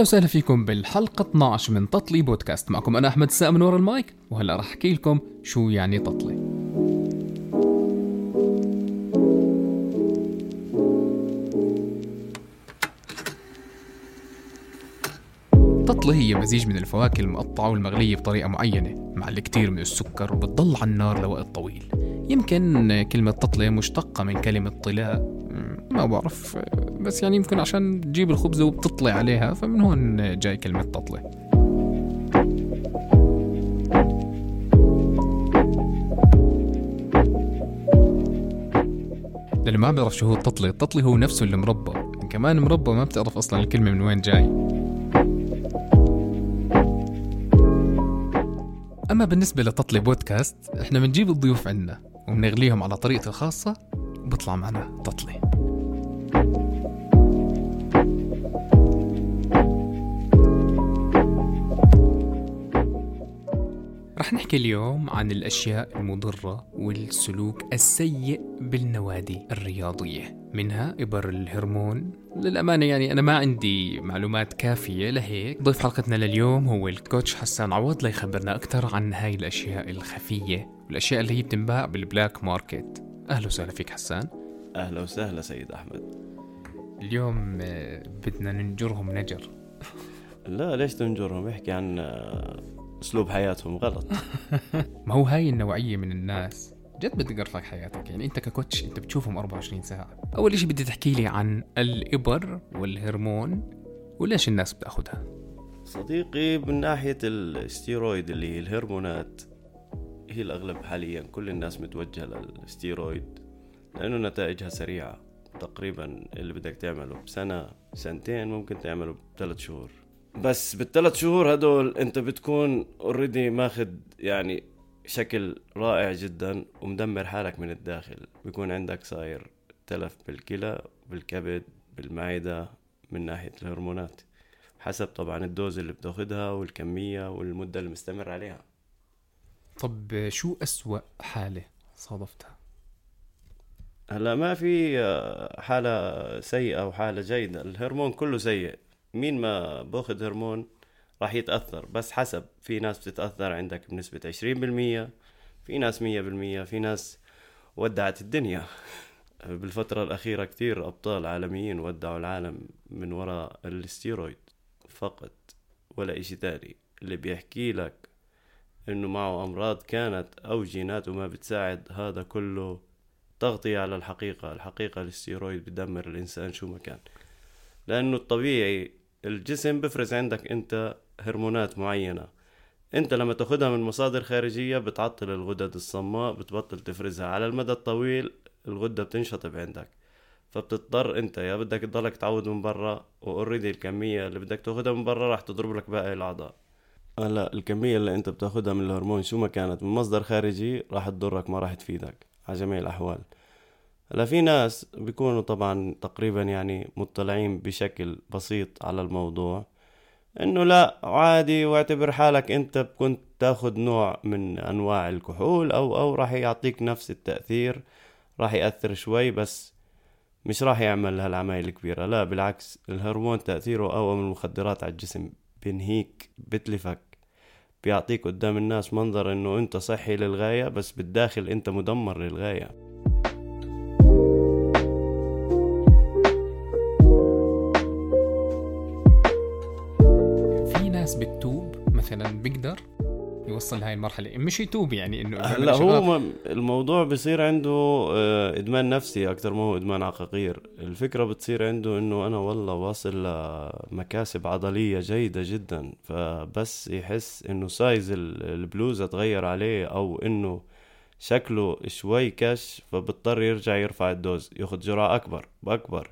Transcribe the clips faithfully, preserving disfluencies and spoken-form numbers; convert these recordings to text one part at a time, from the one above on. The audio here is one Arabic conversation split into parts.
أهلا وسهلا فيكم بالحلقة اثنا عشر من تطلي بودكاست. معكم أنا أحمد السقا من ورا المايك، وهلا راح أحكي لكم شو يعني تطلي. التطلي هي مزيج من الفواكه المقطعة والمغلية بطريقة معينة مع الكثير من السكر، وبتضل على النار لوقت طويل. يمكن كلمة تطلي مشتقة من كلمة طلاء، ما بعرف، بس يعني يمكن عشان تجيب الخبزة وبتطلي عليها، فمن هون جاي كلمة تطلي. للي ما بعرف شو هو التطلي، التطلي هو نفسه اللي مربى، كمان مربى ما بتعرف أصلا الكلمة من وين جاي. أما بالنسبة لتطلي بودكاست، إحنا بنجيب الضيوف عنا وبنغليهم على طريقة الخاصة وبطلع معنا تطلي. رح نحكي اليوم عن الأشياء المضرة والسلوك السيء بالنوادي الرياضية، منها إبر الهرمون. للأمانة يعني أنا ما عندي معلومات كافية لهيك، ضيف حلقتنا لليوم هو الكوتش حسان عوض ليخبرنا أكثر عن هاي الأشياء الخفية والأشياء اللي هي بتنباع بالبلاك ماركت. أهلا وسهلا فيك حسان. أهلا وسهلا سيد أحمد. اليوم بدنا ننجرهم نجر. لا، ليش تنجرهم؟ يحكي عن أسلوب حياتهم غلط. ما هو هاي النوعية من الناس جد بتقرفك حياتك. يعني أنت ككوتش أنت بتشوفهم أربعة وعشرين ساعة. أول إشي بدي تحكي لي عن الإبر والهرمون وليش الناس بتأخدها. صديقي، من ناحية الستيرويد اللي هي الهرمونات، هي الأغلب حاليا كل الناس متوجهة للستيرويد لأنه نتائجها سريعة. تقريبا اللي بدك تعمله بسنة سنتين ممكن تعمله بثلاث شهور. بس بالثلاث شهور هدول انت بتكون اوريدي ماخذ يعني شكل رائع جدا ومدمر حالك من الداخل. بيكون عندك صاير تلف بالكلى بالكبد بالمعدة من ناحية الهرمونات، حسب طبعا الدوز اللي بتاخدها والكمية والمدة اللي مستمر عليها. طب شو أسوأ حالة صادفتها؟ هلا ما في حالة سيئة وحالة جيدة، الهرمون كله سيء. مين ما باخذ هرمون راح يتأثر، بس حسب، في ناس بتتأثر عندك بنسبة عشرين بالمية، في ناس مية بالمية، في ناس ودعت الدنيا. بالفترة الأخيرة كتير أبطال عالميين ودعوا العالم من وراء الستيرويد فقط ولا إشي تاني. اللي بيحكي لك إنه معه أمراض كانت أو جينات وما بتساعد، هذا كله تغطية على الحقيقة. الحقيقة الستيرويد بدمر الإنسان شو ما كان، لأنه الطبيعي الجسم بفرز عندك أنت هرمونات معينة. أنت لما تأخذها من مصادر خارجية بتعطل الغدد الصماء، بتبطل تفرزها على المدى الطويل، الغدة بتنشطب عندك، فبتضطر أنت يا بدك تضلك تعود من برا، وقريدي الكمية اللي بدك تأخذها من برا راح تضرب لك باقي الأعضاء. هلا الكمية اللي أنت بتأخذها من الهرمون شو ما كانت من مصدر خارجي راح تضرك، ما راح تفيدك على جميع الأحوال. هلا في ناس بيكونوا طبعا تقريبا يعني مطلعين بشكل بسيط على الموضوع، انه لا عادي، واعتبر حالك انت كنت تاخذ نوع من انواع الكحول او او راح يعطيك نفس التأثير، راح يأثر شوي بس مش راح يعمل هالعمايل الكبيرة. لا بالعكس، الهرمون تأثيره اقوى من المخدرات على الجسم، بينهيك، بتلفك، بيعطيك قدام الناس منظر انه انت صحي للغاية، بس بالداخل انت مدمر للغاية. بتوب مثلا بيقدر يوصل هاي المرحله، مش يتوب يعني انه هلا هو م... الموضوع بصير عنده ادمان نفسي اكثر ما هو ادمان عقاقير. الفكره بتصير عنده انه انا والله واصل لمكاسب عضليه جيده جدا، فبس يحس انه سايز البلوزه تغير عليه او انه شكله شوي كش، فبضطر يرجع يرفع الدوز، ياخذ جرعه اكبر باكبر.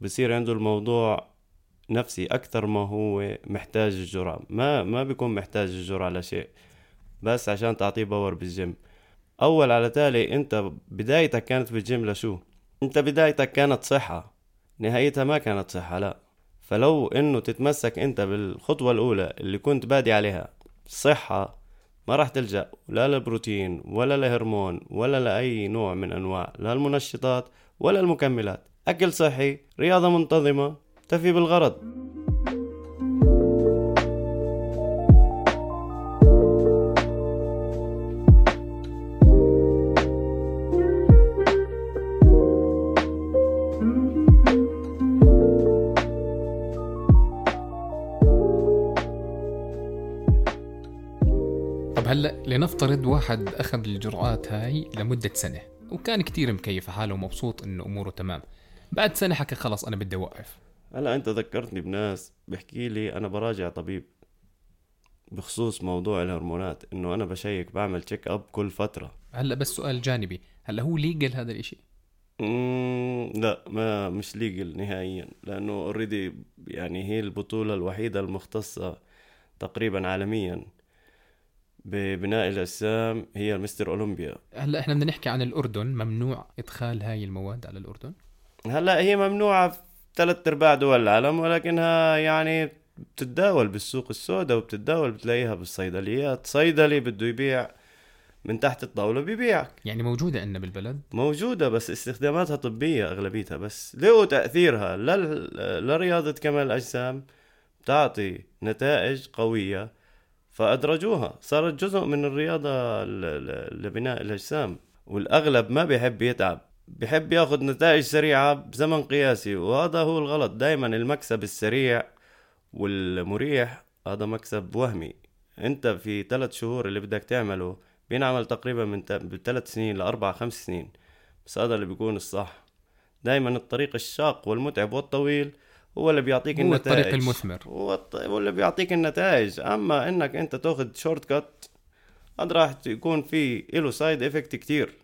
بصير عنده الموضوع نفسي أكثر ما هو محتاج الجرعة. ما ما بيكون محتاج الجرعة لشيء، بس عشان تعطيه باور بالجيم. أول على تالي، أنت بدايتك كانت بالجيم لشو؟ أنت بدايتك كانت صحة، نهايتها ما كانت صحة. لا، فلو إنه تتمسك أنت بالخطوة الأولى اللي كنت بادي عليها صحة، ما راح تلجأ لا للبروتين ولا لهرمون ولا لأي نوع من أنواع، لا المنشطات ولا المكملات. أكل صحي، رياضة منتظمة، تفي بالغرض. طب هلأ لنفترض واحد أخذ الجرعات هاي لمدة سنة وكان كتير مكيف حاله ومبسوط إنه أموره تمام، بعد سنة حكى خلص أنا بدي أوقف. هلأ أنت ذكرتني بناس بحكي لي أنا براجع طبيب بخصوص موضوع الهرمونات، إنه أنا بشيك بعمل تشيك أب كل فترة. هلأ بس سؤال جانبي، هلأ هو ليجل هذا الإشي؟ مم لا ما مش ليجل نهائيا، لأنه أوريدي يعني هي البطولة الوحيدة المختصة تقريبا عالميا ببناء الأجسام هي المستر أولمبيا. هلأ إحنا بدنا نحكي عن الأردن، ممنوع إدخال هاي المواد على الأردن؟ هلأ هي ممنوعة في ثلاث أرباع دول العالم، ولكنها يعني بتتداول بالسوق السوداء وبتتداول، بتلاقيها بالصيدليات. صيدلي بده يبيع من تحت الطاولة بيبيعك. يعني موجودة عندنا بالبلد؟ موجودة بس استخداماتها طبية أغلبيتها، بس لقوا تأثيرها لرياضة كمال الأجسام بتعطي نتائج قوية فأدرجوها صارت جزء من الرياضة لبناء الأجسام. والأغلب ما بيحب يتعب، بيحب يأخذ نتائج سريعة بزمن قياسي، وهذا هو الغلط. دايما المكسب السريع والمريح هذا مكسب وهمي. انت في ثلاث شهور اللي بدك تعمله بينعمل تقريبا من ثلاث سنين لأربع خمس سنين، بس هذا اللي بيكون الصح. دايما الطريق الشاق والمتعب والطويل هو اللي بيعطيك هو النتائج، الطريق المثمر هو اللي بيعطيك النتائج. اما انك انت تاخذ شورت كات هذا راح يكون فيه له سايد افكت كتير،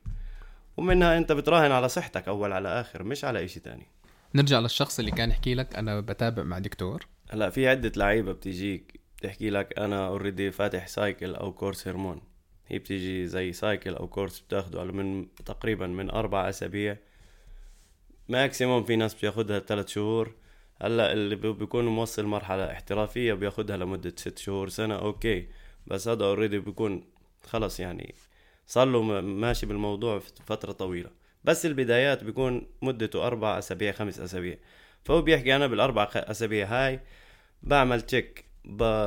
ومنها انت بتراهن على صحتك اول على اخر مش على اشي تاني. نرجع للشخص اللي كان يحكي لك انا بتابع مع دكتور. هلا في عدة لعيبة بتجيك بتحكي لك أنا أوريدي فاتح سايكل أو كورس هرمون. هي بتيجي زي سايكل أو كورس بتاخده على من تقريبا من أربع أسابيع ماكسيموم، في ناس بياخدها ثلاث شهور. هلا اللي بيكونوا موصل مرحلة احترافية بياخدها لمدة ست شهور سنة أوكي، بس هذا أوريدي بيكون خلص يعني صار له ماشي بالموضوع فترة طويلة. بس البدايات بيكون مدته أربع أسابيع خمس أسابيع، فهو بيحكي أنا بالأربع أسابيع هاي بعمل تشيك،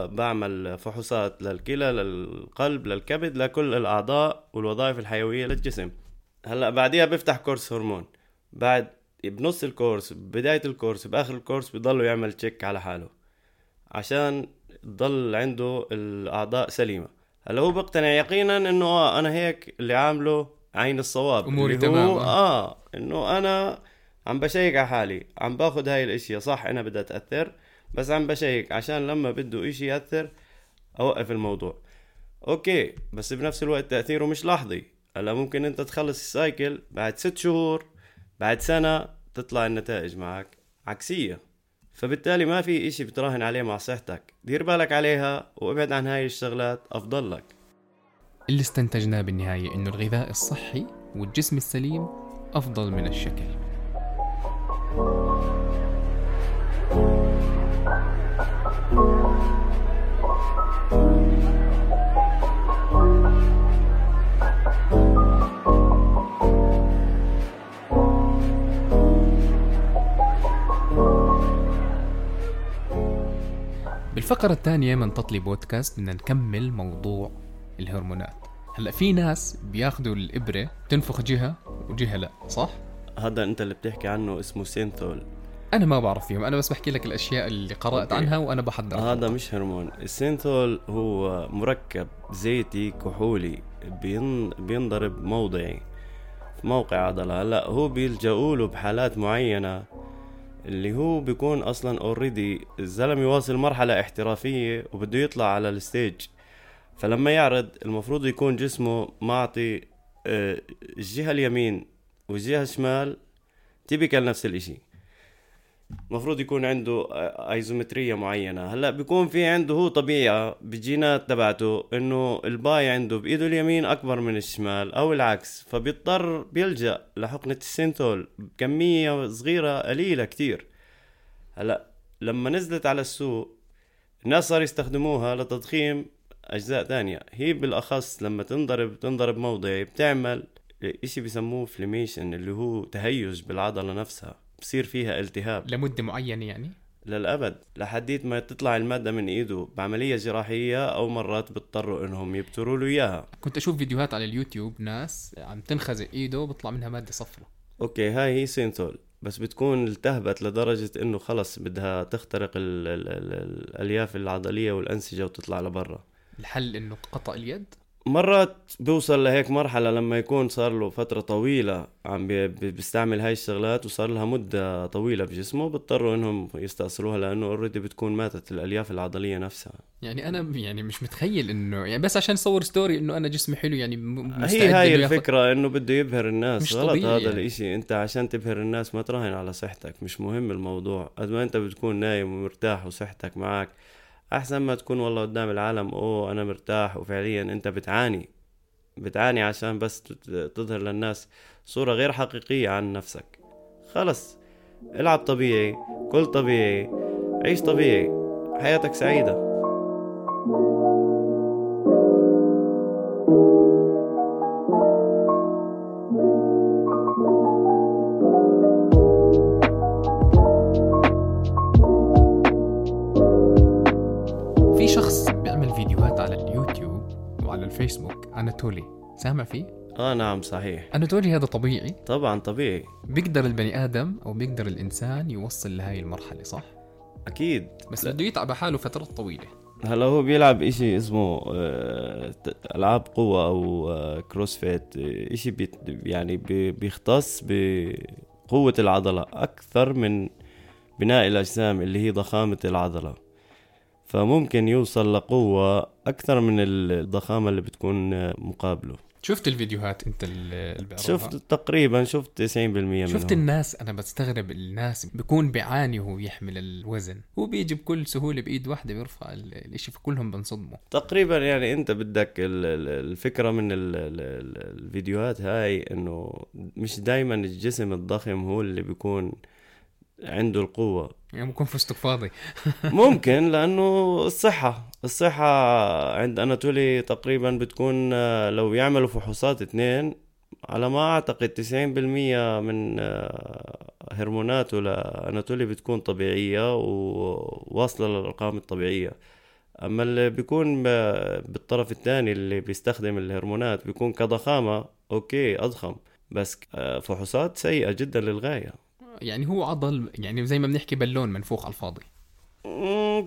بعمل فحوصات للكلى للقلب للكبد لكل الأعضاء والوظائف الحيوية للجسم. هلأ بعديها بفتح كورس هرمون، بعد بنص الكورس بداية الكورس بآخر الكورس بيضلوا يعمل تشيك على حاله عشان يضل عنده الأعضاء سليمة. هلأ هو بقتنع يقينا أنه آه أنا هيك اللي عامله عين الصواب، أموري تمام، آه أنه أنا عم بشيك على حالي عم باخد هاي الاشياء صح، انا بدي اتأثر بس عم بشيك عشان لما بده اشي يأثر اوقف الموضوع اوكي. بس بنفس الوقت تأثيره مش لحظي. هلا ممكن انت تخلص السايكل بعد ست شهور بعد سنة تطلع النتائج معك عكسية، فبالتالي ما في اشي بتراهن عليه مع صحتك. دير بالك عليها وابعد عن هاي الشغلات افضل لك. اللي استنتجناه بالنهاية انه الغذاء الصحي والجسم السليم افضل من الشكل. بالفقرة الثانية من تطلي بودكاست بدنا نكمل موضوع الهرمونات. هلأ في ناس بياخدوا الإبرة تنفخ جهة وجهة لا، صح؟ هذا انت اللي بتحكي عنه اسمه سينثول. انا ما بعرف فيهم، انا بس بحكي لك الاشياء اللي قرأت عنها وانا بحضر. هذا مش هرمون. السينثول هو مركب زيتي كحولي بينضرب موضعي في موقع عضلة. هلا هو بيلجأوا له بحالات معينة اللي هو بيكون اصلا اوريدي الزلمه واصل مرحلة احترافية وبده يطلع على الستيج، فلما يعرض المفروض يكون جسمه معطي الجهة اليمين والجهة الشمال تيبيكال نفس الاشي، مفروض يكون عنده ايزومترية معينة. هلأ بيكون في عنده هو طبيعة بالجينات تبعته انه الباي عنده بايده اليمين اكبر من الشمال او العكس، فبيضطر بيلجأ لحقنة السينثول بكمية صغيرة قليلة كتير. هلأ لما نزلت على السوق الناس صار يستخدموها لتضخيم اجزاء تانية. هي بالاخص لما تنضرب تنضرب موضعي بتعمل إشي بيسموه فليميشن اللي هو تهيج بالعضلة نفسها، بصير فيها التهاب لمدة معينة يعني للأبد لحديت ما تطلع المادة من إيده بعملية جراحية، أو مرات بيضطروا إنهم يبتروا له إياها. كنت أشوف فيديوهات على اليوتيوب ناس عم تنخزق إيده وبطلع منها مادة صفرة. أوكي هاي هي سينثول، بس بتكون التهبت لدرجة إنه خلص بدها تخترق ال ال ال الألياف العضلية والأنسجة وتطلع لبرا. الحل إنه تقطع اليد؟ مرات بيوصل لهيك مرحلة لما يكون صار له فترة طويلة عم بيستعمل هاي الشغلات وصار لها مدة طويلة بجسمه، بيضطروا انهم يستأصلوها لانه اوريدي بتكون ماتت الالياف العضلية نفسها. يعني انا يعني مش متخيل انه يعني بس عشان صور ستوري انه انا جسمي حلو يعني مستعد. هي هاي الفكرة انه بده يبهر الناس، غلط هذا يعني. الاشي انت عشان تبهر الناس ما تراهن على صحتك، مش مهم الموضوع قد ما انت بتكون نايم ومرتاح وصحتك معك، احسن ما تكون والله قدام العالم اوه انا مرتاح وفعليا انت بتعاني بتعاني عشان بس تظهر للناس صورة غير حقيقية عن نفسك. خلص العب طبيعي، كل طبيعي، عيش طبيعي، حياتك سعيدة. فيسبوك أناتولي، سامع فيه؟ آه نعم صحيح. أناتولي هذا طبيعي؟ طبعا طبيعي. بيقدر البني آدم أو بيقدر الإنسان يوصل لهاي المرحلة صح؟ أكيد، بس بده يتعب حاله فترة طويلة. هلا هو بيلعب إشي اسمه ألعاب قوة أو كروسفيت، إشي بي يعني بي بيختص بقوة العضلة أكثر من بناء الأجسام اللي هي ضخامة العضلة، فممكن يوصل لقوة أكثر من الضخامة اللي بتكون مقابله. شفت الفيديوهات أنت اللي شفت؟ تقريبا شفت تسعين بالمية منهم. شفت الناس، أنا بستغرب الناس بيكون بيعاني وهو يحمل الوزن، هو بيجي بكل سهولة بإيد واحدة بيرفع الإشي، فكلهم بنصدموا تقريبا. يعني أنت بدك الفكرة من الفيديوهات هاي أنه مش دايما الجسم الضخم هو اللي بيكون عنده القوة، يعني ممكن فستك فاضي ممكن لأنه الصحة الصحة عند أناتولي تقريبا بتكون لو يعملوا فحوصات اثنين على ما أعتقد تسعين بالمية من هرموناته لأناتولي بتكون طبيعية وواصلة للأرقام الطبيعية. أما اللي بيكون بالطرف الثاني اللي بيستخدم الهرمونات بيكون كضخامة أوكي أضخم، بس فحوصات سيئة جدا للغاية. يعني هو عضل يعني زي ما بنحكي بالون منفوخ على الفاضي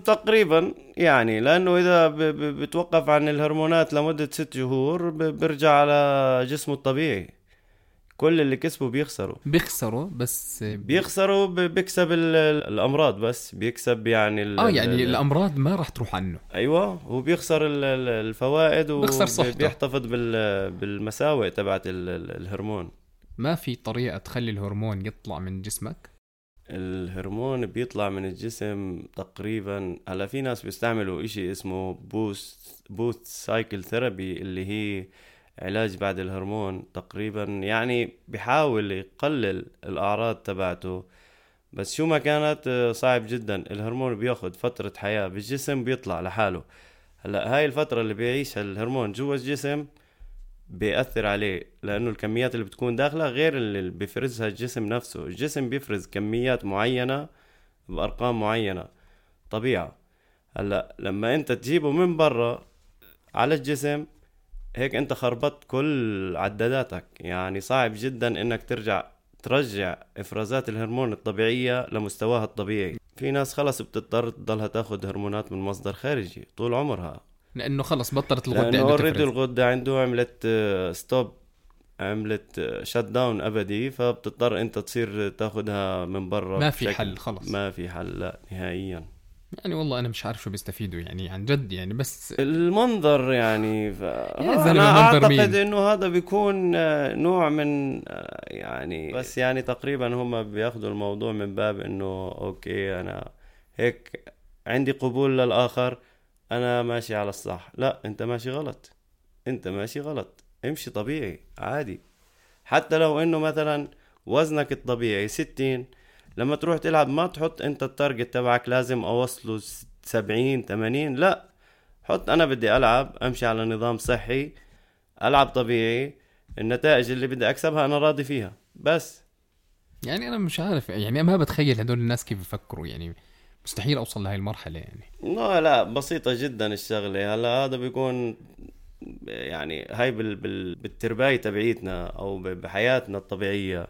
تقريبا، يعني لأنه إذا بتوقف عن الهرمونات لمدة ست شهور برجع على جسمه الطبيعي. كل اللي كسبه بيخسره بيخسره بس بيخسره بيكسب الأمراض، بس بيكسب يعني ال آه يعني ال الأمراض ما راح تروح عنه. أيوة، هو بيخسر الفوائد وبيحتفظ بالمساوئ تبعت الهرمون. ما في طريقة تخلي الهرمون يطلع من جسمك؟ الهرمون بيطلع من الجسم تقريبا، هلا في ناس بيستعملوا إشي اسمه بوست بوست سايكل ثيرابي اللي هي علاج بعد الهرمون تقريبا، يعني بيحاول يقلل الأعراض تبعته، بس شو ما كانت صعب جدا. الهرمون بياخد فترة حياة بالجسم بيطلع لحاله. هلا هاي الفترة اللي بيعيشها الهرمون جوا الجسم بيأثر عليه، لأنه الكميات اللي بتكون داخلة غير اللي بيفرزها الجسم نفسه. الجسم بيفرز كميات معينة بأرقام معينة طبيعة. هلا لما أنت تجيبه من برا على الجسم هيك أنت خربطت كل عداداتك، يعني صعب جدا إنك ترجع ترجع إفرازات الهرمون الطبيعية لمستواها الطبيعي. في ناس خلاص بتضطر تضلها تاخد هرمونات من مصدر خارجي طول عمرها، لأنه خلص بطلت الغدة، لأنه أوريدي الغدة عنده عملت ستوب، عملت شات داون أبدي، فبتضطر أنت تصير تاخدها من برا. ما في حل، خلص ما في حل، لا نهائيا. يعني والله أنا مش عارف شو بيستفيدوا يعني عن جد، يعني بس المنظر يعني ف... أنا أعتقد أنه هذا بيكون نوع من يعني، بس يعني تقريبا هم بياخدوا الموضوع من باب أنه أوكي أنا هيك عندي قبول للآخر، أنا ماشي على الصح. لا، أنت ماشي غلط، أنت ماشي غلط، امشي طبيعي عادي. حتى لو أنه مثلا وزنك الطبيعي ستين، لما تروح تلعب ما تحط أنت التارجت تبعك لازم أوصله سبعين ثمانين، لا، حط أنا بدي ألعب أمشي على نظام صحي، ألعب طبيعي، النتائج اللي بدي أكسبها أنا راضي فيها. بس يعني أنا مش عارف، يعني ما بتخيل هدول الناس كيف بفكروا، يعني مستحيل أوصل لهاي المرحلة يعني. لا لا، بسيطة جدا الشغلة. هلا هذا بيكون يعني هاي بال بال بالترباية تبعيتنا أو بحياتنا الطبيعية.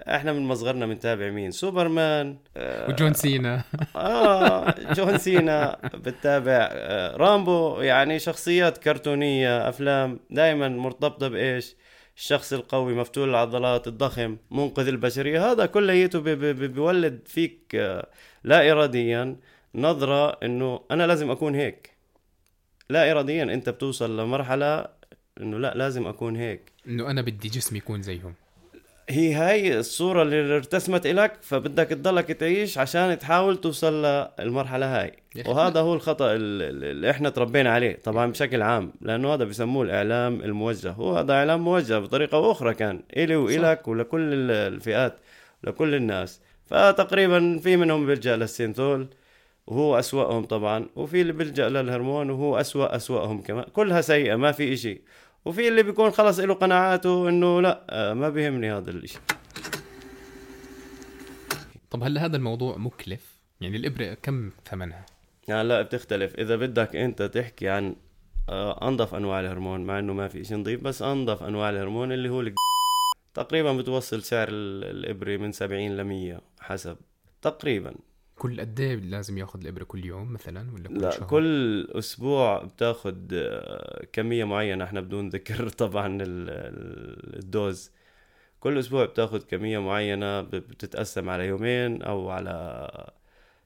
احنا من مصغرنا بنتابع مين؟ سوبرمان آه وجون سينا اه جون سينا بتتابع آه رامبو، يعني شخصيات كرتونية، افلام دائما مرتبطة بايش؟ الشخص القوي، مفتول العضلات، الضخم، منقذ البشرية. هذا كليته بيولد فيك آه لا اراديا نظرة انه انا لازم اكون هيك. لا اراديا انت بتوصل لمرحلة انه لا لازم اكون هيك، انه انا بدي جسمي يكون زيهم. هي هاي الصورة اللي ارتسمت إلك، فبدك تضلك تعيش عشان تحاول توصل للمرحلة هاي. وهذا هو الخطأ اللي احنا تربينا عليه طبعا بشكل عام، لأنه هذا بيسموه الإعلام الموجه. هو هذا إعلام موجه بطريقة أخرى، كان إلي وإلك ولكل الفئات ولكل الناس. فتقريبا في منهم بيلجأ للسينثول وهو أسوأهم طبعا، وفي اللي بيلجأ للهرمون وهو أسوأ أسوأهم كمان، كلها سيئة ما في إشي. وفي اللي بيكون خلص له قناعاته انه لا ما بيهمني هذا الشيء. طب هل هذا الموضوع مكلف؟ يعني الإبرة كم ثمنها؟ يعني لا بتختلف، اذا بدك انت تحكي عن انظف انواع الهرمون، مع انه ما في شيء نظيف، بس انظف انواع الهرمون اللي هو تقريبا بتوصل سعر الإبرة من سبعين لمية حسب تقريبا. كل قد ايه لازم ياخذ الابره؟ كل يوم مثلا ولا كل لا شهر؟ كل اسبوع بتاخذ كميه معينه، احنا بدون ذكر طبعا الدوز. كل اسبوع بتاخذ كميه معينه، بتتقسم على يومين او على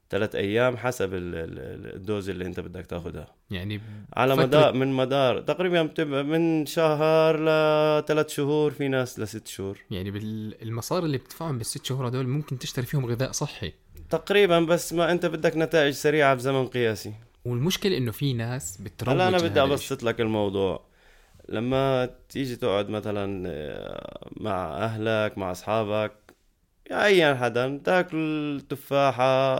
ثلاث ايام حسب الدوز اللي انت بدك تاخذها. يعني على مدار من مدار تقريبا من شهر لثلاث شهور، في ناس لست شهور. يعني بالمصاري اللي بتدفعهم بالست شهور هذول ممكن تشتري فيهم غذاء صحي تقريبا، بس ما انت بدك نتائج سريعه بزمن قياسي. والمشكله انه في ناس بتروج. لا انا بدي ابسط لك الموضوع، لما تيجي تقعد مثلا مع اهلك مع اصحابك اي حدا تاكل تفاحه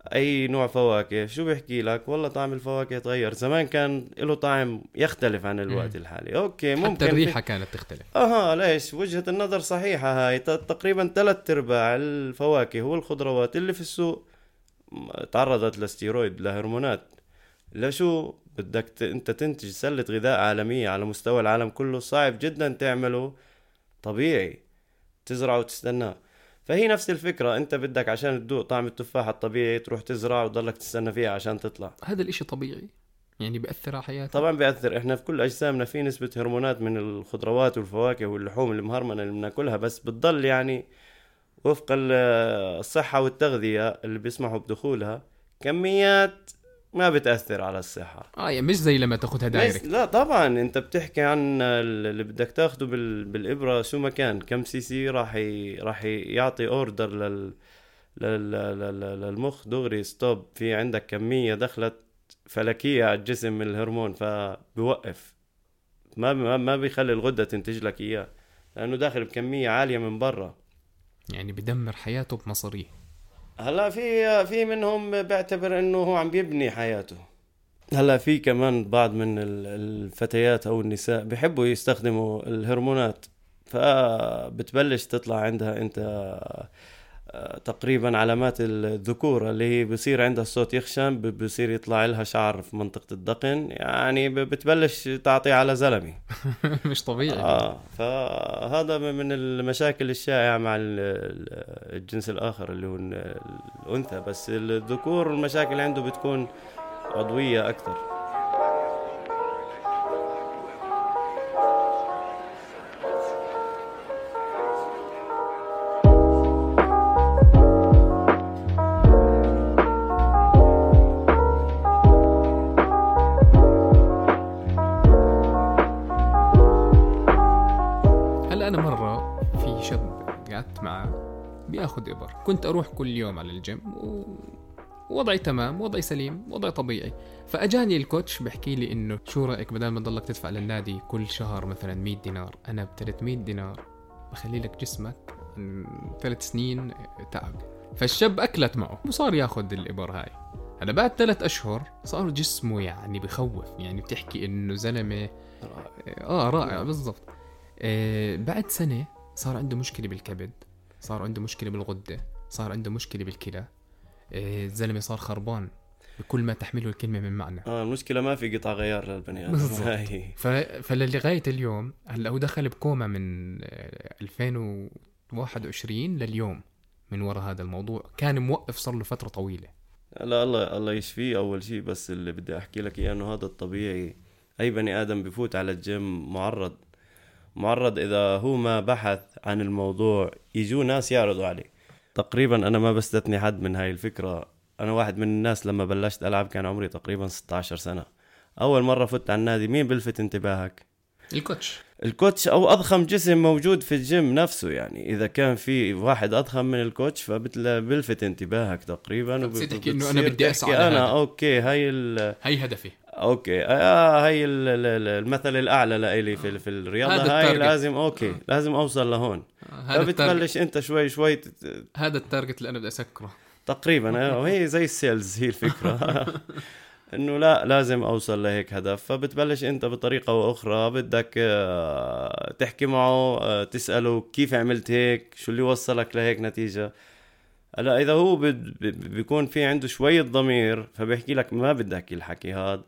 اي نوع فواكه، شو بيحكي لك؟ والله طعم الفواكه تغير، زمان كان له طعم يختلف عن الوقت م. الحالي. اوكي ممكن حتى الريحه في... كانت تختلف. اها ليش؟ وجهه النظر صحيحه. هاي تقريبا ثلاث ارباع الفواكه والخضروات اللي في السوق تعرضت لستيرويد، لهرمونات. لشو بدك ت... انت تنتج سله غذاء عالميه على مستوى العالم كله؟ صعب جدا تعمله طبيعي، تزرع وتستناه. فهي نفس الفكرة، أنت بدك عشان تدوق طعم التفاحة الطبيعي تروح تزرع وتضلك تستنى فيها عشان تطلع. هذا الإشي طبيعي يعني بيأثر على حياتك؟ طبعا بيأثر. إحنا في كل أجسامنا في نسبة هرمونات من الخضروات والفواكه واللحوم المهرمنة اللي بناكلها، بس بتضل يعني وفق الصحة والتغذية اللي بيسمحوا بدخولها كميات ما بتأثر على الصحة. آه يعني مش زي لما تاخدها دايركت. لا طبعا، انت بتحكي عن اللي بدك تاخده بالإبرة شو مكان كم سي سي، راح ي... راح يعطي اوردر لل... لل... لل... للمخ دغري ستوب، في عندك كمية دخلت فلكية على الجسم من الهرمون، فبوقف ما ب... ما بيخلي الغدة تنتج لك إياه، لأنه داخل بكمية عالية من برا. يعني بدمر حياته بمصاريه. هلا في في منهم بيعتبر انه هو عم بيبني حياته. هلا في كمان بعض من الفتيات او النساء بيحبوا يستخدموا الهرمونات، فبتبلش تطلع عندها انت تقريبا علامات الذكوره، اللي هي بصير عندها الصوت يخشن، بصير يطلع لها شعر في منطقه الدقن، يعني بتبلش تعطي على زلمي مش طبيعي. اه فهذا من المشاكل الشائعه مع الجنس الاخر اللي هو الانثى، بس الذكور المشاكل عنده بتكون عضويه اكثر. كنت أروح كل يوم على الجيم ووضعي تمام، وضعي سليم، وضعي طبيعي. فأجاني الكوتش بحكي لي إنه شو رأيك بدل ما تضلك تدفع للنادي كل شهر مثلا مية دينار، أنا بثلاثمية دينار بخلي لك جسمك ثلاث سنين تعب. فالشاب أكلت معه وصار ياخد الإبر هاي. هذا بعد ثلاث أشهر صار جسمه يعني بخوف، يعني بتحكي إنه زلمة آه رائع بالضبط. آه بعد سنة صار عنده مشكلة بالكبد، صار عنده مشكلة بالغدة، صار عنده مشكلة بالكلى. الزلمة صار خربان بكل ما تحمله الكلمة من معنى. آه المشكلة ما في قطع غيار للبني آدم. فلغاية اليوم هلا هو دخل بكوما من ألفين واحد وعشرين لليوم من وراء هذا الموضوع، كان موقف صار له فترة طويلة. لا الله الله يشفيه أول شيء، بس اللي بدي أحكي لك إياه إنه هذا الطبيعي، أي بني آدم بفوت على الجيم معرض معرض إذا هو ما بحث عن الموضوع يجوا ناس يعرضوا عليه. تقريبا أنا ما بستثني حد من هاي الفكرة، أنا واحد من الناس لما بلشت ألعب كان عمري تقريبا ستة عشر سنة. أول مرة فت على النادي مين بلفت انتباهك؟ الكوتش الكوتش أو أضخم جسم موجود في الجيم نفسه، يعني إذا كان في واحد أضخم من الكوتش فبلفت انتباهك تقريبا. بتحكي إنه أنا بدي أسعى على أنا هذا. أوكي هاي ال... هاي هدفي، أوكي آه هاي المثل الأعلى لإلي في, في الرياضة هاي لازم، أوكي آه. لازم أوصل لهون آه. فبتبلش أنت شوي شوي تت... هذا التارجت اللي أنا بدي أسكره تقريبا. وهي زي السيلز هي الفكرة إنه لا لازم أوصل لهيك هدف، فبتبلش أنت بطريقة وأخرى بدك تحكي معه تسأله كيف عملت هيك، شو اللي وصلك لهيك نتيجة. لا إذا هو بيكون في عنده شوية ضمير فبيحكي لك ما بدك الحكي هاد،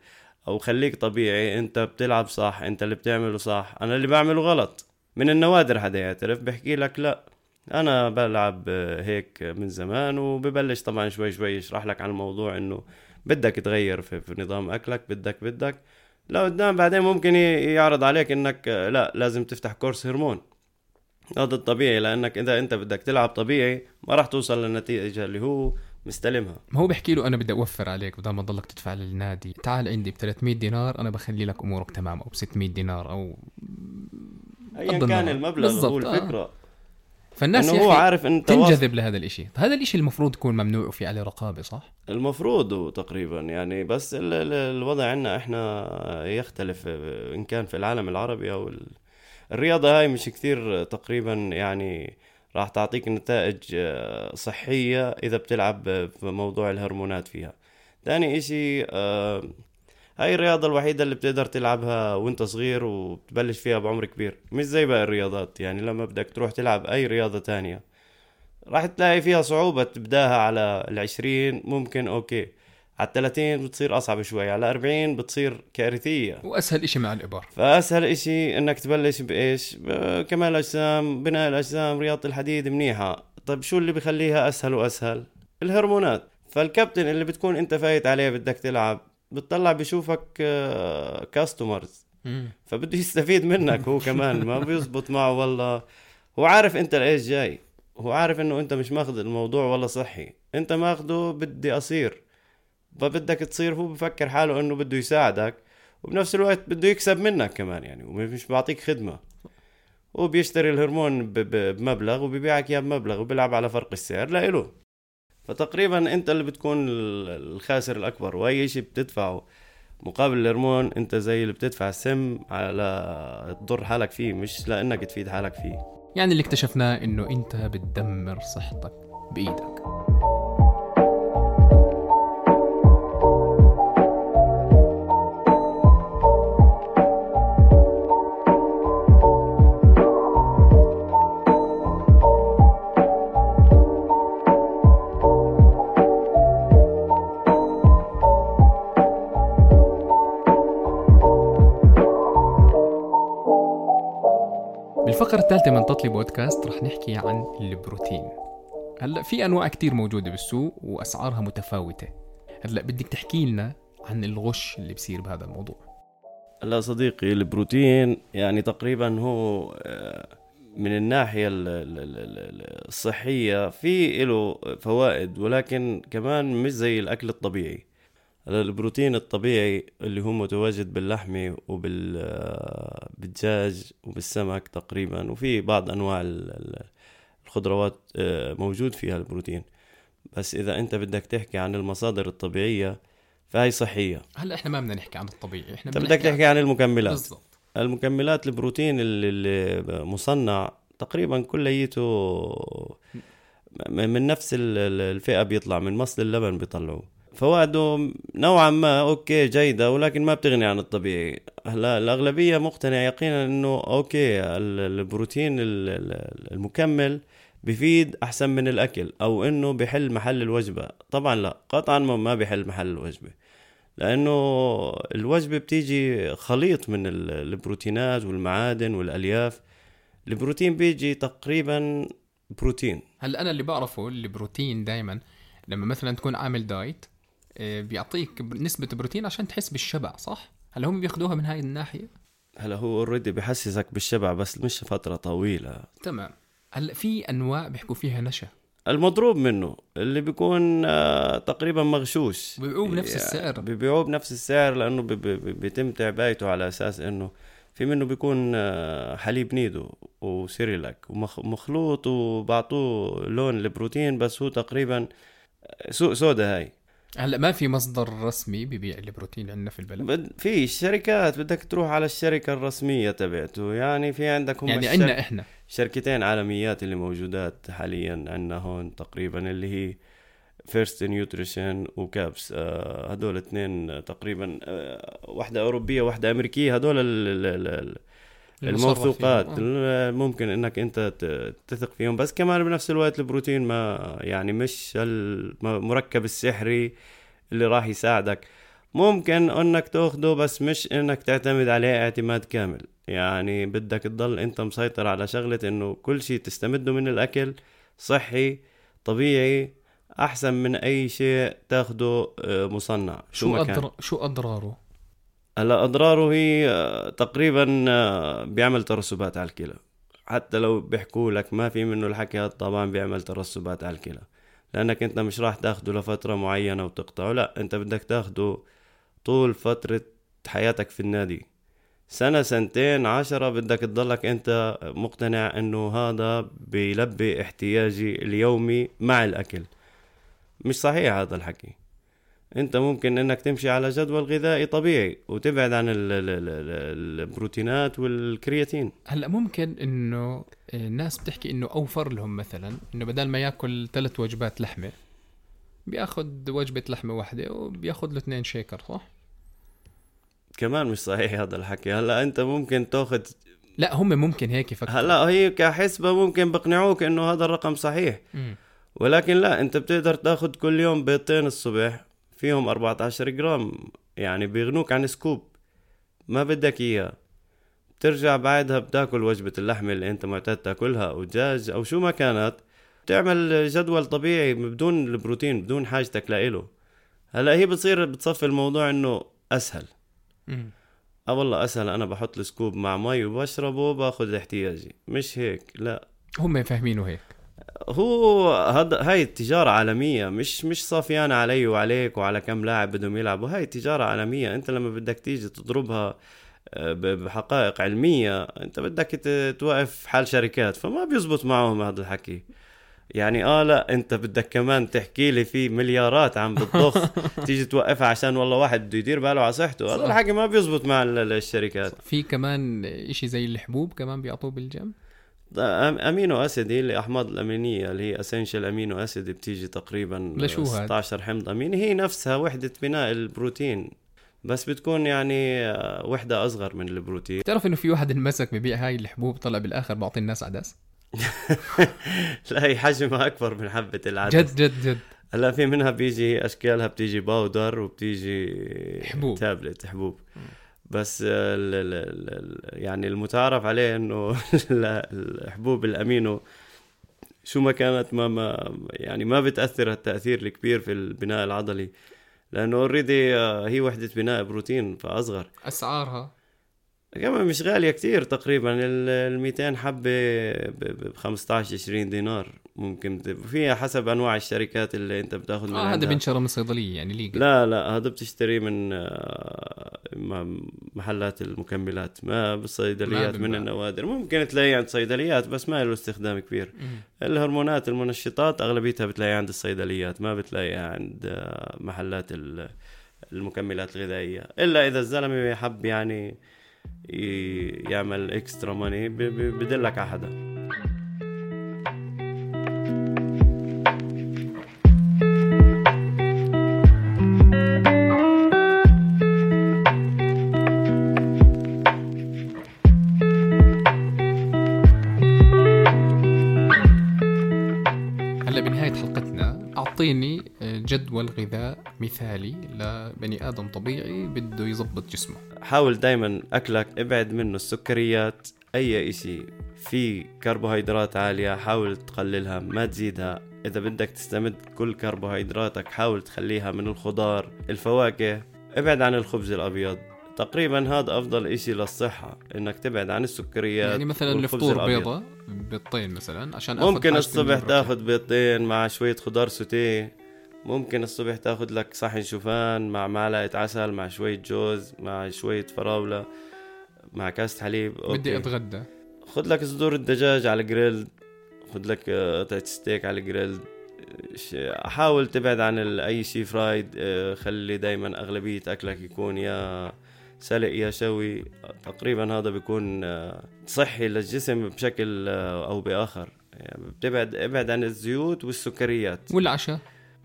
أو خليك طبيعي، أنت بتلعب صح، أنت اللي بتعمله صح، أنا اللي بعمله غلط. من النوادر حدا يعترف بيحكي لك لا أنا بلعب هيك من زمان، وببلش طبعا شوي شوي يشرح لك عن الموضوع إنه بدك تغير في نظام أكلك، بدك بدك لا قدام. بعدين ممكن يعرض عليك إنك لا لازم تفتح كورس هرمون. هذا الطبيعي، لأنك إذا أنت بدك تلعب طبيعي ما راح توصل للنتيجة اللي هو مستلمها. ما هو بحكي له أنا بدي أوفر عليك بدل ما تضلك تدفع للنادي، تعال عندي ب ثلاثمية دينار أنا بخلي لك أمورك تمام، أو ب ستمية دينار أو أيا كان المبلغ. هو الفكرة آه. فالناس هو عارف ان تنجذب لهذا الاشي. هذا الاشي المفروض يكون ممنوع في عليه رقابة، صح؟ المفروض تقريبا يعني، بس ال ال الوضع عندنا احنا يختلف ان كان في العالم العربي او الرياضة هاي مش كتير تقريبا يعني راح تعطيك نتائج صحية اذا بتلعب في موضوع الهرمونات فيها. تاني اشي اه هاي الرياضة الوحيدة اللي بتقدر تلعبها وانت صغير وبتبلش فيها بعمر كبير، مش زي بقى الرياضات. يعني لما بدك تروح تلعب اي رياضة تانية راح تلاقي فيها صعوبة، تبداها على العشرين ممكن اوكي، على الثلاثين بتصير اصعب شوي، على الاربعين بتصير كارثية. واسهل اشي مع الابر، فاسهل اشي انك تبلش بايش؟ كمال اجسام، بناء الاجسام، رياضة الحديد منيحة. طب شو اللي بيخليها اسهل واسهل؟ الهرمونات. فالكابتن اللي بتكون انت فايت عليه بدك تلعب بتطلع بيشوفك كاستومرز، فبده يستفيد منك هو كمان. ما بيزبط معه والله، هو عارف انت ايش جاي، هو عارف انه انت مش ماخذ الموضوع والله صحي، انت ماخذه بدي اصير، فبدك تصير. هو بفكر حاله انه بده يساعدك وبنفس الوقت بده يكسب منك كمان يعني، ومش بعطيك خدمة. وبيشتري الهرمون بمبلغ وبيبيعك اياه بمبلغ، وبيلعب على فرق السعر لا له. فتقريبا انت اللي بتكون الخاسر الاكبر، واي شيء بتدفعه مقابل الهرمون انت زي اللي بتدفع السم على تضر حالك فيه، مش لانك تفيد حالك فيه. يعني اللي اكتشفناه انه انت بتدمر صحتك بايدك. الفقرة الثالثة من تطلي بودكاست رح نحكي عن البروتين. هلأ في أنواع كتير موجودة بالسوق وأسعارها متفاوتة. هلأ بدك تحكي لنا عن الغش اللي بصير بهذا الموضوع. هلأ صديقي البروتين يعني تقريبا هو من الناحية الصحية في له فوائد، ولكن كمان مش زي الأكل الطبيعي. البروتين الطبيعي اللي هو متواجد باللحمة وبالدجاج وبالسمك تقريبا، وفي بعض أنواع الخضروات موجود فيها البروتين. بس إذا أنت بدك تحكي عن المصادر الطبيعية فهي صحية. هلأ إحنا ما بدنا نحكي عن الطبيعي، إحنا بدك تحكي عن المكملات. بالضبط. المكملات البروتين اللي مصنع تقريبا كليته من نفس الفئة، بيطلع من مصل اللبن بيطلعوه. فوائده نوعا ما أوكي جيدة، ولكن ما بتغني عن الطبيعي. هلا الأغلبية مقتنع يقينا إنه أوكي البروتين المكمل بيفيد أحسن من الأكل، أو إنه بيحل محل الوجبة. طبعا لا، قطعا ما بيحل محل الوجبة، لأنه الوجبة بتيجي خليط من البروتينات والمعادن والألياف. البروتين بيجي تقريبا بروتين. هل أنا اللي بعرفه البروتين دايما لما مثلا تكون عامل دايت بيعطيك نسبة بروتين عشان تحس بالشبع، صح؟ هل هم بياخدوها من هاي الناحية؟ هلا هو اوريدي بيحسسك بالشبع بس مش فترة طويلة. تمام. هلا في أنواع بيحكوا فيها نشا، المضروب منه اللي بيكون تقريبا مغشوش، ببيعوه بنفس السعر، ببيعوه بنفس السعر لأنه بيتم تعبئته على أساس إنه في منه بيكون حليب نيدو وسيريلاك ومخلوط وبعطوه لون البروتين، بس هو تقريبا سوق سودا هاي. هلا ما في مصدر رسمي ببيع البروتين عندنا في البلد. في شركات، بدك تروح على الشركة الرسمية تبعته، يعني في عندك هم يعني عندنا الشرك... احنا شركتين عالميات اللي موجودات حاليا عندنا هون تقريبا، اللي هي فيرست نيوتريشن وكابس. هدول اثنين تقريبا، واحدة أوروبية واحدة أمريكية. هدول الموثوقات ممكن انك انت تثق فيهم، بس كمان بنفس الوقت البروتين ما يعني مش المركب السحري اللي راح يساعدك، ممكن انك تاخده بس مش انك تعتمد عليه اعتماد كامل. يعني بدك تضل انت مسيطر على شغلة انه كل شيء تستمده من الاكل صحي طبيعي، احسن من اي شيء تاخده مصنع. شو أضر... شو اضراره؟ هلا أضراره هي تقريبا بيعمل ترسبات على الكلى، حتى لو بيحكوا لك ما في منه الحكي هذا، طبعا بيعمل ترسبات على الكلى، لأنك أنت مش راح تاخده لفترة معينة وتقطعه، لا أنت بدك تاخده طول فترة حياتك في النادي، سنة سنتين عشرة، بدك تضلك أنت مقتنع أنه هذا بيلبي احتياجي اليومي مع الأكل. مش صحيح هذا الحكي. انت ممكن انك تمشي على جدول غذائي طبيعي وتبعد عن البروتينات والكرياتين. هلا ممكن انه الناس بتحكي انه اوفر لهم مثلا، انه بدل ما ياكل ثلاث وجبات لحمه بياخد وجبه لحمه واحده وبياخد له اثنين شيكر، صح؟ كمان مش صحيح هذا الحكي. هلا انت ممكن تاخد، لا هم ممكن هيك يفكروا، هلا هي كحسبه ممكن بقنعوك انه هذا الرقم صحيح، م. ولكن لا، انت بتقدر تاخد كل يوم بيضتين الصبح فيهم أربعة عشر جرام، يعني بيغنوك عن سكوب، ما بدك إياه. بترجع بعدها بتاكل وجبة اللحمة اللي انت معتاد تاكلها أو دجاج أو شو ما كانت، بتعمل جدول طبيعي بدون البروتين، بدون حاجتك لإله. هلأ هي بتصير بتصفي الموضوع إنه أسهل. أه والله أسهل، أنا بحط السكوب مع مي وبشربه باخد احتياجي. مش هيك، لا هم فاهمينه هيك. هو هاد... هاي التجارة عالمية، مش مش صافيانة علي وعليك وعلى كم لاعب بدهم يلعبوا. هاي تجارة عالمية، انت لما بدك تيجي تضربها بحقائق علمية انت بدك توقف حال شركات، فما بيزبط معهم هذا الحكي. يعني اه لا انت بدك كمان تحكي لي في مليارات عم بتضخ تيجي توقفها عشان والله واحد بده يدير باله على صحته. هذا الحكي ما بيزبط مع الشركات. في كمان اشي زي الحبوب كمان بيعطوه بالجيم، امينو اسيد، هي الاحماض الامينيه اللي هي اسينشال امينو اسيد، بتيجي تقريبا ستة عشر حمض اميني، هي نفسها وحده بناء البروتين بس بتكون يعني وحده اصغر من البروتين. تعرف انه في واحد انمسك ببيع هاي الحبوب، طلع بالاخر بعطي الناس عدس. لا هي حجمها اكبر من حبه العدس، جد جد جد. هلا في منها بيجي اشكالها، بتيجي باودر وبتيجي حبوب تابلت حبوب، بس يعني المتعارف عليه انه الحبوب الامينو شو ما كانت ما, ما يعني ما بتاثر التاثير الكبير في البناء العضلي، لانه اوريدي هي وحده بناء بروتين فاصغر. اسعارها كمان مش غاليه كتير، تقريبا ال مئتين حبه ب خمسة عشر عشرين دينار، ممكن فيها حسب انواع الشركات اللي انت بتاخذ منها. آه هذا بنشره من صيدليه يعني ليجل؟ لا لا هذا بتشتريه من محلات المكملات، ما بالصيدليات، من النوادر ممكن تلاقي عند صيدليات بس ما له استخدام كبير. م. الهرمونات المنشطات اغلبيتها بتلاقي عند الصيدليات، ما بتلاقيها عند محلات المكملات الغذائيه، الا اذا الزلمه يحب يعني يعمل اكسترا ماني بدلك على حدا. جدول غذاء مثالي لبني آدم طبيعي بده يضبط جسمه. حاول دايما أكلك ابعد منه السكريات، أي إشي في كربوهيدرات عالية حاول تقللها ما تزيدها. إذا بدك تستمد كل كربوهيدراتك حاول تخليها من الخضار، الفواكه، ابعد عن الخبز الأبيض. تقريبا هذا أفضل إشي للصحة، إنك تبعد عن السكريات. يعني مثلا الفطور بيضة بيضتين مثلا، عشان ممكن الصبح تاخد بيضتين مع شوية خضار سوتيه، ممكن الصبح تاخد لك صحن شوفان مع معلقة عسل مع شوية جوز مع شوية فراولة مع كاسة حليب. أوكي. بدي أتغدى، خد لك صدور الدجاج على الجريل، خد لك قطعة ستيك على الجريل. حاول تبعد عن أي شيء فرايد، خلي دايما أغلبية أكلك يكون يا سلق يا شوي. تقريبا هذا بيكون صحي للجسم بشكل أو بآخر. يعني بتبعد ابعد عن الزيوت والسكريات. والعشاء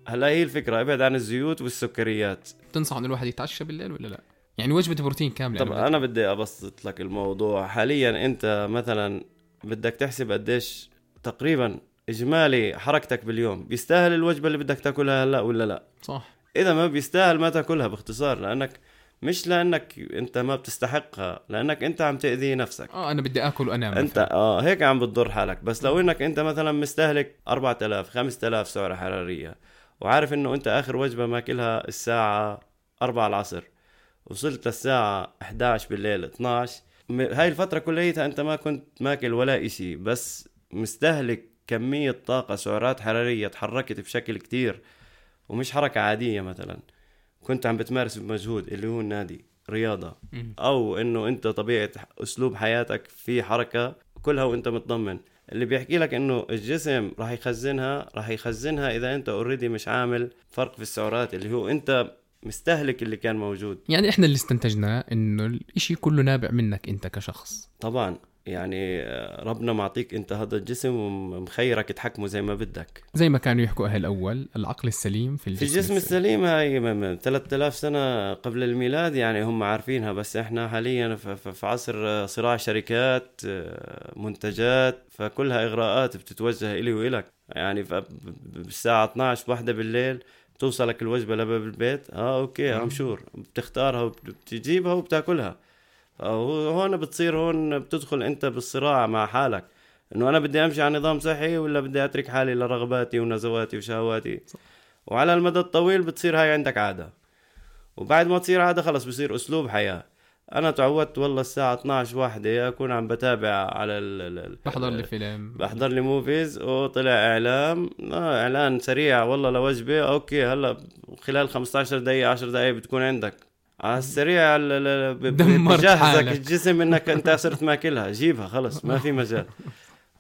هلا هي الفكرة، ابعد عن الزيوت والسكريات. تنصح أن الواحد يتعشى بالليل ولا لا؟ يعني وجبة بروتين كاملة. طب أنا بدي أبسط لك الموضوع. حاليا أنت مثلا بدك تحسب قديش تقريبا إجمالي حركتك باليوم، بيستاهل الوجبة اللي بدك تاكلها هلا ولا لا؟ صح. إذا ما بيستاهل ما تاكلها باختصار، لأنك مش لأنك أنت ما بتستحقها، لأنك أنت عم تأذي نفسك. آه أنا بدي أكل وأنام. أنت آه هيك عم بتضر حالك. بس لو إنك أنت مثلا مستهلك أربعة آلاف خمسة آلاف سعرة حرارية، وعارف إنه أنت آخر وجبة ماكلها الساعة أربعة العصر، وصلت للساعة إحدى عشر بالليل اثنا عشر، هاي الفترة كلها أنت ما كنت ماكل ولا إشي، بس مستهلك كمية طاقة سعرات حرارية، تحركت بشكل كتير ومش حركة عادية. مثلا كنت عم بتمارس بمجهود اللي هو النادي، رياضة، أو إنه أنت طبيعة أسلوب حياتك في حركة كلها وأنت متضمن. اللي بيحكي لك إنه الجسم راح يخزنها راح يخزنها إذا أنت أوريدي مش عامل فرق في السعرات اللي هو أنت مستهلك اللي كان موجود. يعني إحنا اللي استنتجناه إنه الإشي كله نابع منك أنت كشخص. طبعا يعني ربنا معطيك أنت هذا الجسم ومخيرك تحكمه زي ما بدك، زي ما كانوا يحكوا أهل الأول، العقل السليم في الجسم, في الجسم السليم. هاي من ثلاثة آلاف سنة قبل الميلاد يعني هم عارفينها، بس إحنا حاليا في عصر صراع شركات منتجات، فكلها إغراءات بتتوجه إلي وإلك. يعني بالساعة اثنا عشر واحدة بالليل توصلك الوجبة لباب البيت، اه اوكي عم شور بتختارها وبتجيبها وبتاكلها. هون بتصير هون بتدخل انت بالصراع مع حالك، انه انا بدي امشي على نظام صحي ولا بدي اترك حالي لرغباتي ونزواتي وشهواتي. وعلى المدى الطويل بتصير هاي عندك عادة، وبعد ما تصير عادة خلص بصير اسلوب حياة. انا تعودت والله الساعة اثنا عشر واحدة اكون عم بتابع على ال بحضر لي فيلم، بحضر لي موفيز، وطلع اعلام آه اعلان سريع والله لوجبة، اوكي هلا خلال خمسة عشر دقيقة عشر دقائق بتكون عندك على السريع، بجهزك الجسم انك انت صرت ماكلها، جيبها خلص ما في مجال.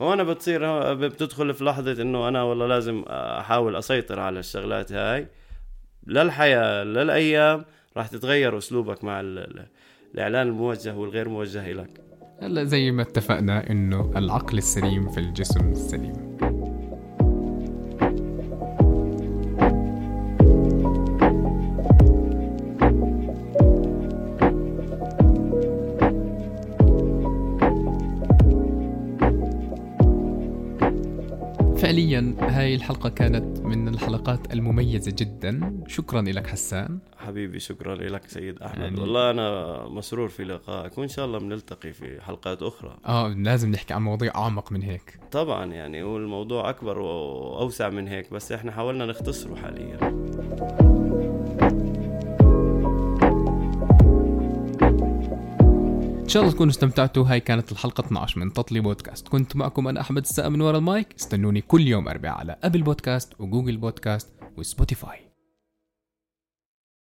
هون بتصير بتدخل في لحظة انه انا والله لازم احاول اسيطر على الشغلات هاي للحياة للايام. راح تتغير اسلوبك مع ال الإعلان الموجه والغير موجه لك. هلا زي ما اتفقنا إنه العقل السليم في الجسم السليم. فعليا هاي الحلقة كانت من الحلقات المميزة جدا. شكرا لك حسان حبيبي، شكرا لك سيد أحمد يعني. والله أنا مسرور في لقائك، وإن شاء الله بنلتقي في حلقات أخرى. آه لازم نحكي عن مواضيع أعمق من هيك طبعا، يعني والموضوع أكبر وأوسع من هيك، بس إحنا حاولنا نختصره حاليا. إن شاء الله تكونوا استمتعتوا. هاي كانت الحلقة اثنا عشر من تطلي بودكاست. كنت معكم أنا أحمد السقا من وراء المايك. استنوني كل يوم أربعاء على أبل بودكاست وجوجل بودكاست وسبوتيفاي.